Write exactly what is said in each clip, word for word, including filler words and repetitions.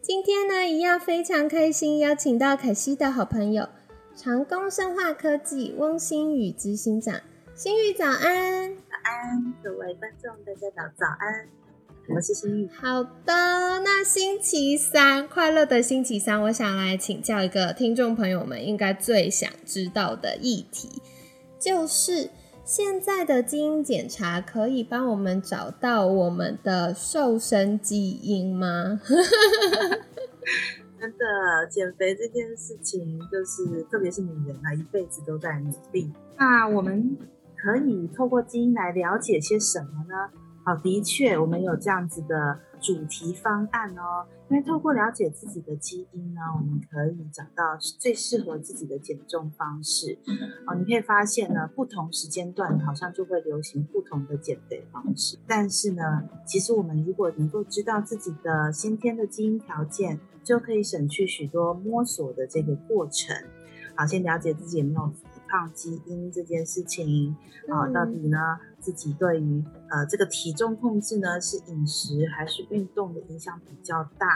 今天呢，一样非常开心，邀请到凯西的好朋友，长庚生化科技翁欣宇执行长。欣宇早安。早安，各位观众大家早安，我是欣宇。好的，那星期三，快乐的星期三，我想来请教一个听众朋友们应该最想知道的议题，就是现在的基因检查可以帮我们找到我们的瘦身基因吗？真的，减肥这件事情就是特别是女人啊，一辈子都在努力。那我们可以透过基因来了解些什么呢？好，的确我们有这样子的主题方案哦，因为透过了解自己的基因呢，我们可以找到最适合自己的减重方式哦。你可以发现呢，不同时间段好像就会流行不同的减肥方式，但是呢，其实我们如果能够知道自己的先天的基因条件，就可以省去许多摸索的这个过程。好，先了解自己有没有胖基因这件事情啊、嗯哦，到底呢自己对于呃这个体重控制呢，是饮食还是运动的影响比较大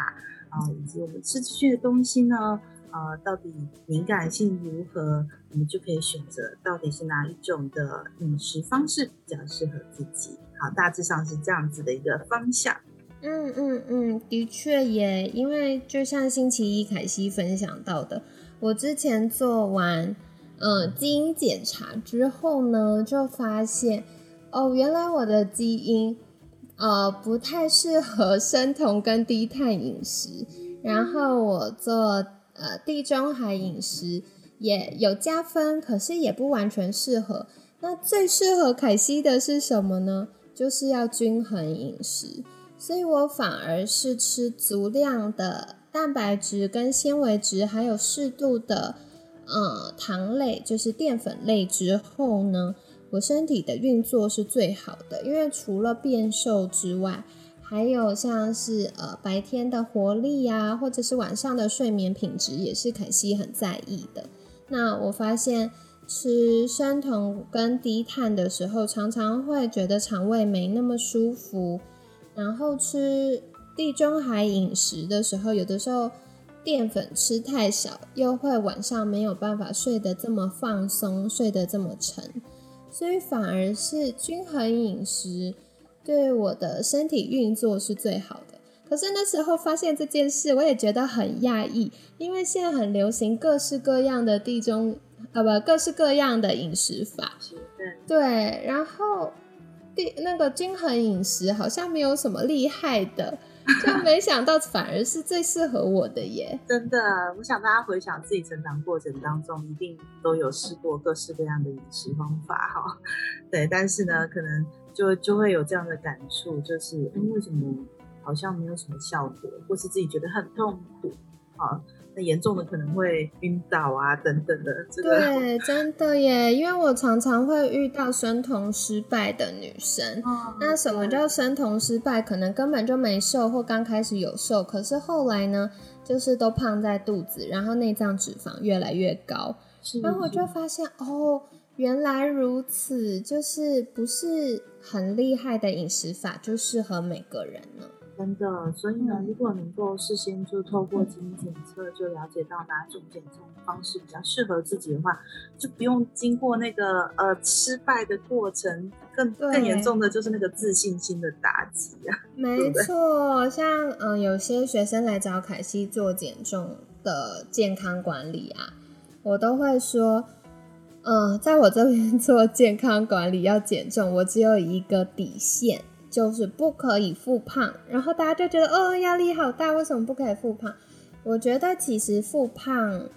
啊、哦，以及我们吃进去的东西呢，呃到底敏感性如何，我们就可以选择到底是哪一种的饮食方式比较适合自己。好，大致上是这样子的一个方向。嗯嗯嗯，的确耶，因为就像星期一凯西分享到的，我之前做完呃、嗯，基因检查之后呢，就发现哦，原来我的基因呃不太适合生酮跟低碳饮食，然后我做呃地中海饮食也有加分，可是也不完全适合。那最适合凯西的是什么呢？就是要均衡饮食，所以我反而是吃足量的蛋白质跟纤维质，还有适度的嗯，糖类就是淀粉类之后呢，我身体的运作是最好的，因为除了变瘦之外，还有像是呃白天的活力啊，或者是晚上的睡眠品质也是凯西很在意的。那我发现吃生酮跟低碳的时候，常常会觉得肠胃没那么舒服，然后吃地中海饮食的时候，有的时候淀粉吃太少，又会晚上没有办法睡得这么放松，睡得这么沉，所以反而是均衡饮食对我的身体运作是最好的。可是那时候发现这件事，我也觉得很讶异，因为现在很流行各式各样的地中啊不各式各样的饮食法，对，然后那个均衡饮食好像没有什么厉害的。就没想到反而是最适合我的耶。真的，我想大家回想自己成长过程当中，一定都有试过各式各样的饮食方法哈。对，但是呢可能就就会有这样的感触，就是、嗯、为什么好像没有什么效果，或是自己觉得很痛苦啊，那严重的可能会晕倒啊等等的、这个、对，真的耶，因为我常常会遇到生酮失败的女生、哦、那什么叫生酮失败？可能根本就没瘦，或刚开始有瘦，可是后来呢就是都胖在肚子，然后内脏脂肪越来越高，然后我就发现哦，原来如此，就是不是很厉害的饮食法就适合每个人呢。真的，所以呢，如果能够事先就透过基因检测就了解到哪种减重方式比较适合自己的话，就不用经过那个呃失败的过程，更更严重的就是那个自信心的打击啊。没错，像嗯、呃、有些学生来找凯西做减重的健康管理啊，我都会说，嗯、呃，在我这边做健康管理要减重，我只有一个底线。就是不可以复胖，然后大家就觉得哦压力好大，为什么不可以复胖？我觉得其实复胖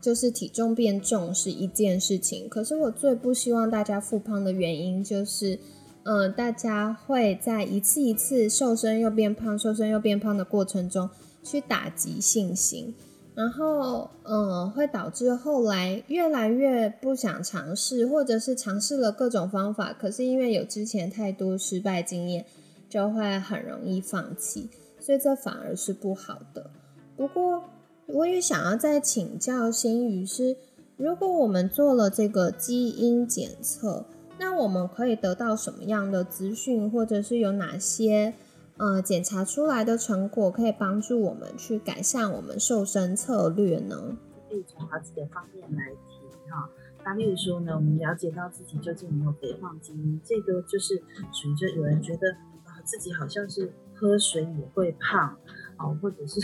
就是体重变重是一件事情，可是我最不希望大家复胖的原因就是，嗯、呃，大家会在一次一次瘦身又变胖、瘦身又变胖的过程中去打击信心。然后嗯，会导致后来越来越不想尝试，或者是尝试了各种方法，可是因为有之前太多失败经验，就会很容易放弃，所以这反而是不好的。不过我也想要再请教心瑜是，如果我们做了这个基因检测，那我们可以得到什么样的资讯，或者是有哪些呃，检查出来的成果可以帮助我们去改善我们瘦身策略呢？可以从好几个方面来提哈。那例如说呢，我们了解到自己究竟有没有肥胖基因，这个就是属于就有人觉得啊、呃，自己好像是喝水也会胖啊、哦，或者是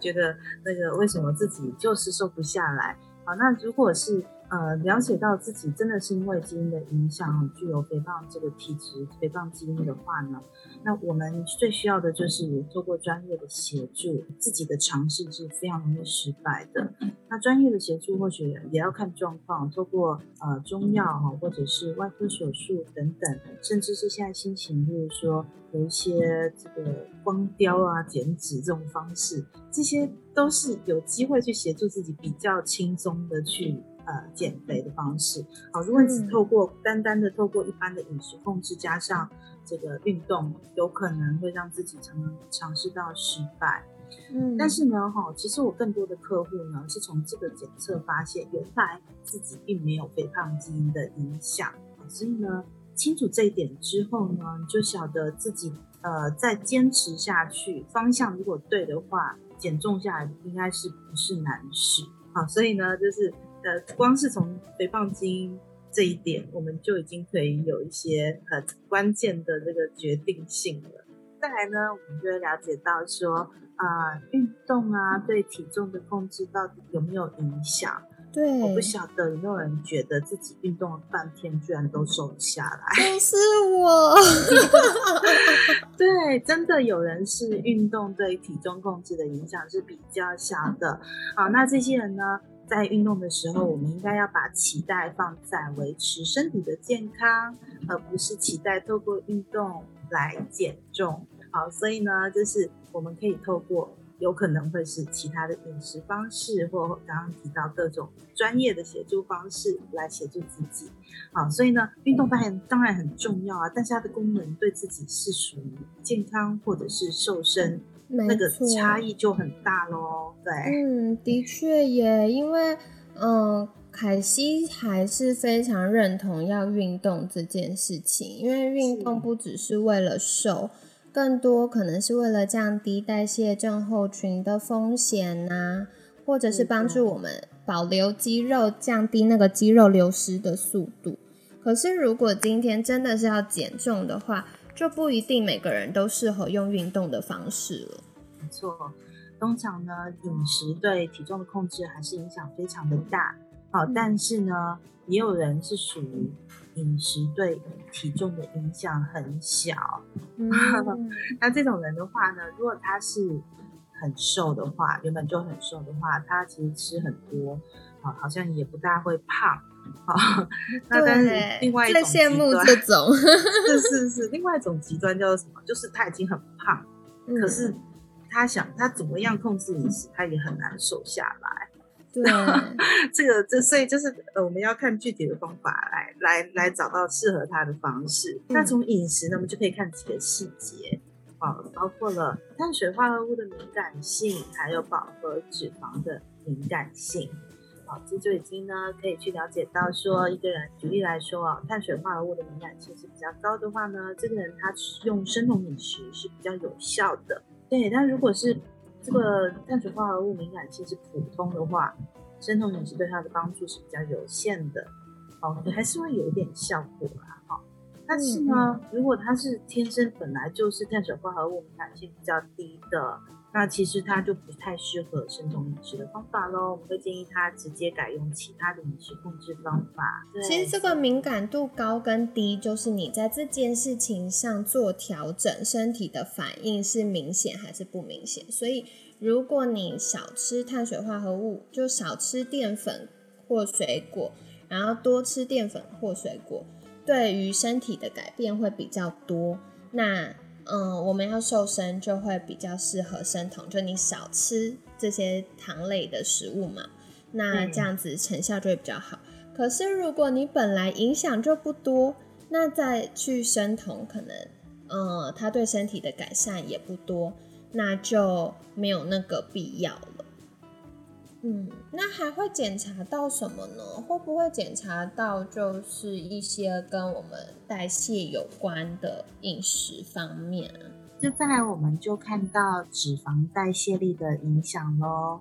觉得那个为什么自己就是瘦不下来啊？那如果是呃，了解到自己真的是因为基因的影响具有肥胖这个体质、肥胖基因的话呢，那我们最需要的就是透过专业的协助，自己的尝试是非常容易失败的。那专业的协助或许也要看状况，透过呃中药或者是外科手术等等，甚至是现在新型，例如说有一些这个光雕啊、减脂这种方式，这些都是有机会去协助自己比较轻松的去。呃，减肥的方式，好，如果你只透过、嗯、单单的透过一般的饮食控制，加上这个运动，有可能会让自己常常尝试到失败。嗯，但是呢，哈，其实我更多的客户呢，是从这个检测发现，原来自己并没有肥胖基因的影响，所以呢，清楚这一点之后呢，就晓得自己呃，再坚持下去，方向如果对的话，减重下来应该是不是难事？好，所以呢，就是。呃，光是从肥胖基因这一点，我们就已经可以有一些很关键的这个决定性了。再来呢，我们就会了解到说，啊、呃，运动啊，对体重的控制到底有没有影响？对，我不晓得有没有人觉得自己运动了半天，居然都瘦下来。都是我。对，真的有人是运动对体重控制的影响是比较小的。好，那这些人呢？在运动的时候，我们应该要把期待放在维持身体的健康，而不是期待透过运动来减重。好，所以呢，就是我们可以透过有可能会是其他的饮食方式，或刚刚提到各种专业的协助方式来协助自己。好，所以呢，运动当然当然很重要啊，但是它的功能对自己是属于健康或者是瘦身。那个差异就很大咯，对，嗯，的确也，因为嗯，凯西还是非常认同要运动这件事情，因为运动不只是为了瘦，更多可能是为了降低代谢症候群的风险啊，或者是帮助我们保留肌肉，降低那个肌肉流失的速度。可是如果今天真的是要减重的话，就不一定每个人都适合用运动的方式了。没错，通常呢，饮食对体重的控制还是影响非常的大。好、嗯，但是呢，也有人是属于饮食对体重的影响很小。嗯、那这种人的话呢，如果他是很瘦的话，原本就很瘦的话，他其实吃很多，好像也不大会胖。好，那但是另外一种极端，羡慕这种是是是，另外一种极端叫什么？就是他已经很胖，嗯、可是他想他怎么样控制饮食，他也很难瘦下来。对，这个这所以就是呃，我们要看具体的方法来来来找到适合他的方式。嗯、那从饮食呢，我们就可以看几个细节。包括了碳水化合物的敏感性，还有饱和脂肪的敏感性。好，这就已经呢可以去了解到说，一个人举例来说啊，碳水化合物的敏感性是比较高的话呢，这个人他用生酮饮食是比较有效的。对，但如果是这个碳水化合物敏感性是普通的话，生酮饮食对他的帮助是比较有限的。好，还是会有一点效果啦。好，但是呢，如果他是天生本来就是碳水化合物敏感性比较低的，那其实他就不太适合生酮饮食的方法咯，我们会建议他直接改用其他的饮食控制方法。对，其实这个敏感度高跟低，就是你在这件事情上做调整，身体的反应是明显还是不明显。所以如果你少吃碳水化合物，就少吃淀粉或水果，然后多吃淀粉或水果，对于身体的改变会比较多。那嗯，我们要瘦身就会比较适合生酮，就你少吃这些糖类的食物嘛，那这样子成效就会比较好、嗯、可是如果你本来影响就不多，那再去生酮可能呃，它对身体的改善也不多，那就没有那个必要了。嗯，那还会检查到什么呢？会不会检查到就是一些跟我们代谢有关的饮食方面啊？就再来我们就看到脂肪代谢力的影响咯、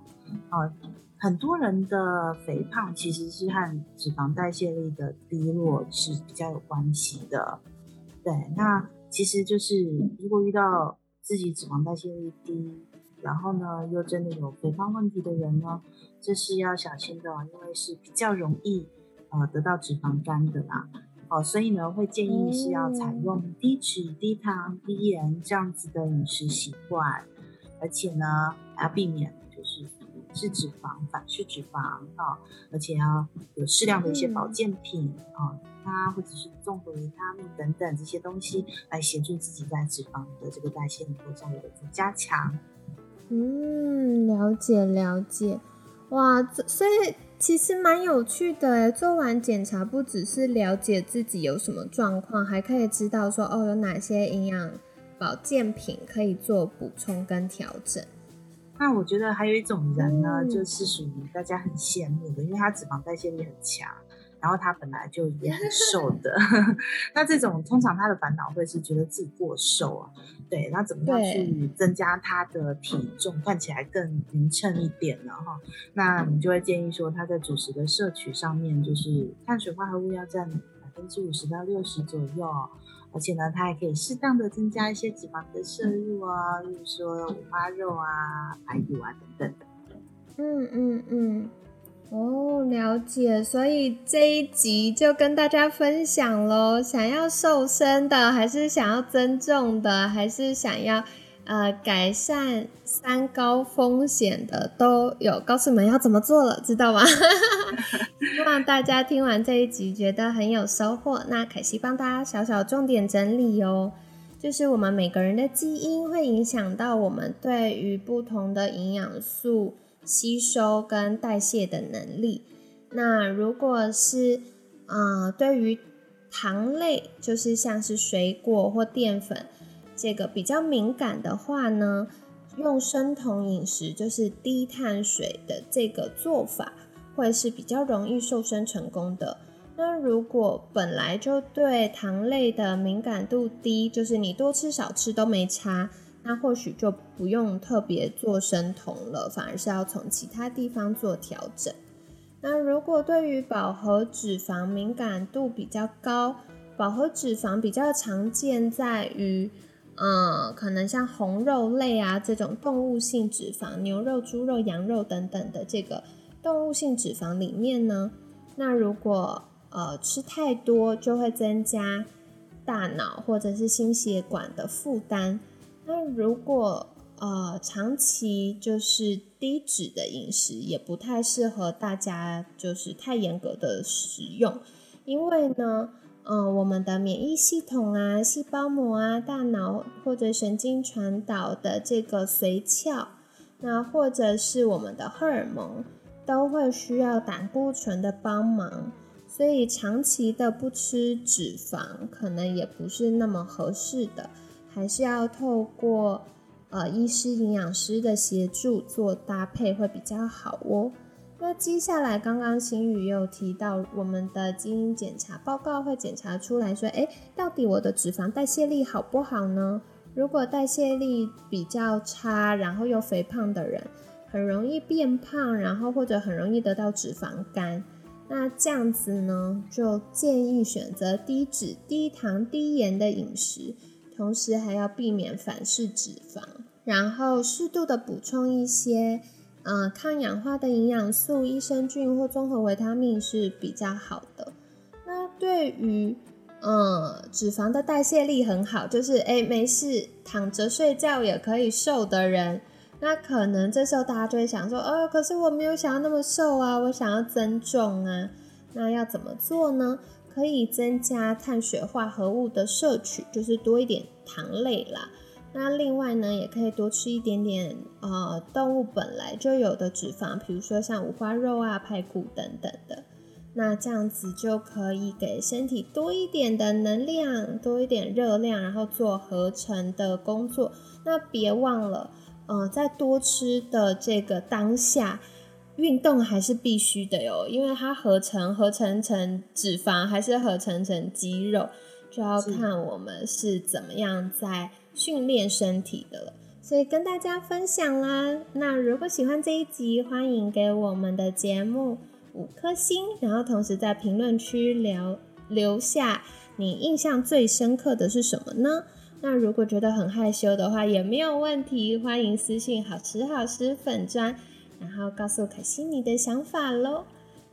哦、很多人的肥胖其实是和脂肪代谢力的低落是比较有关系的。对，那其实就是如果遇到自己脂肪代谢力低，然后呢又真的有肥胖问题的人呢，这是要小心的、哦、因为是比较容易、呃、得到脂肪肝的啦、哦、所以呢会建议是要采用低脂低糖低盐这样子的饮食习惯，而且呢要避免就是是脂肪反式脂肪、哦、而且要有适量的一些保健品、哦、它或者是综合维他命等等这些东西来协助自己在脂肪的这个代谢能够稍微的加强。嗯，了解了解，哇，所以其实蛮有趣的耶。做完检查不只是了解自己有什么状况，还可以知道说哦有哪些营养保健品可以做补充跟调整。那我觉得还有一种人呢、嗯、就是属于大家很羡慕的，因为他脂肪代谢力很强，然后他本来就也很瘦的那这种通常他的烦恼会是觉得自己过瘦啊，对，那怎么样去增加他的体重看起来更匀称一点呢？那我们就会建议说他在主食的摄取上面，就是碳水化合物要占 百分之五十到六十 左右，而且呢它还可以适当的增加一些脂肪的摄入啊，例如说五花肉啊排骨啊等等。嗯嗯嗯，哦，了解。所以这一集就跟大家分享咯，想要瘦身的还是想要增重的，还是想要呃改善三高风险的，都有告诉你们要怎么做了，知道吗？希望大家听完这一集觉得很有收获。那凯西帮大家小小重点整理哦，就是我们每个人的基因会影响到我们对于不同的营养素吸收跟代谢的能力。那如果是呃对于糖类，就是像是水果或淀粉这个比较敏感的话呢，用生酮饮食就是低碳水的这个做法会是比较容易瘦身成功的。那如果本来就对糖类的敏感度低，就是你多吃少吃都没差，那或许就不用特别做生酮了，反而是要从其他地方做调整。那如果对于饱和脂肪敏感度比较高，饱和脂肪比较常见在于嗯，可能像红肉类啊这种动物性脂肪，牛肉猪肉羊肉等等的这个动物性脂肪里面呢，那如果呃吃太多就会增加大脑或者是心血管的负担。那如果呃长期就是低脂的饮食也不太适合大家就是太严格的食用，因为呢呃我们的免疫系统啊细胞膜啊大脑或者神经传导的这个髓鞘，那或者是我们的荷尔蒙都会需要胆固醇的帮忙，所以长期的不吃脂肪可能也不是那么合适的，还是要透过呃医师营养师的协助做搭配会比较好哦。那接下来刚刚心语又提到我们的基因检查报告会检查出来说诶到底我的脂肪代谢力好不好呢？如果代谢力比较差，然后又肥胖的人很容易变胖，然后或者很容易得到脂肪肝。那这样子呢就建议选择低脂低糖低盐的饮食，同时还要避免反式脂肪，然后适度的补充一些、呃、抗氧化的营养素，益生菌或综合维他命是比较好的。那对于、呃、脂肪的代谢力很好，就是哎没事躺着睡觉也可以瘦的人，那可能这时候大家就会想说哦，可是我没有想要那么瘦啊，我想要增重啊。那要怎么做呢？可以增加碳水化合物的摄取，就是多一点糖类啦，那另外呢，也可以多吃一点点呃动物本来就有的脂肪，比如说像五花肉啊、排骨等等的。那这样子就可以给身体多一点的能量，多一点热量，然后做合成的工作。那别忘了，呃，在多吃的这个当下，运动还是必须的哟，因为它合成合成成脂肪，还是合成成肌肉，就要看我们是怎么样在训练身体的了。所以跟大家分享啦。那如果喜欢这一集，欢迎给我们的节目五颗星，然后同时在评论区留留下你印象最深刻的是什么呢？那如果觉得很害羞的话也没有问题，欢迎私信好吃好吃粉专，然后告诉凯西你的想法咯。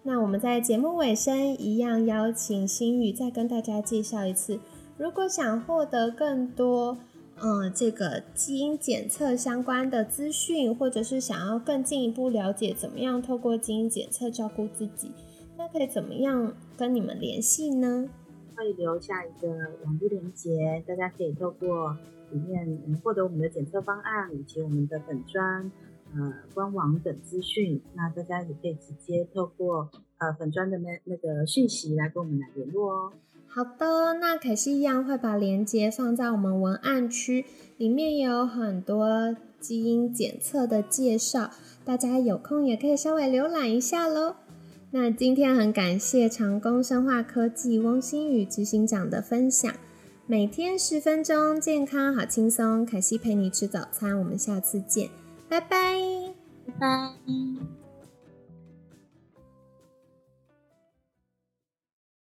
那我们在节目尾声一样邀请心语再跟大家介绍一次，如果想获得更多嗯，这个基因检测相关的资讯，或者是想要更进一步了解怎么样透过基因检测照顾自己，那可以怎么样跟你们联系呢？会留下一个网络连结，大家可以透过里面获得我们的检测方案以及我们的粉专、呃、官网等资讯。那大家也可以直接透过、呃、粉专的那个讯息来跟我们来联络哦。好的，那凯西一样会把链接放在我们文案区，里面也有很多基因检测的介绍，大家有空也可以稍微浏览一下咯。那今天很感谢长庚生化科技翁心宇执行长的分享，每天十分钟，健康好轻松，凯西陪你吃早餐，我们下次见，拜拜，拜拜。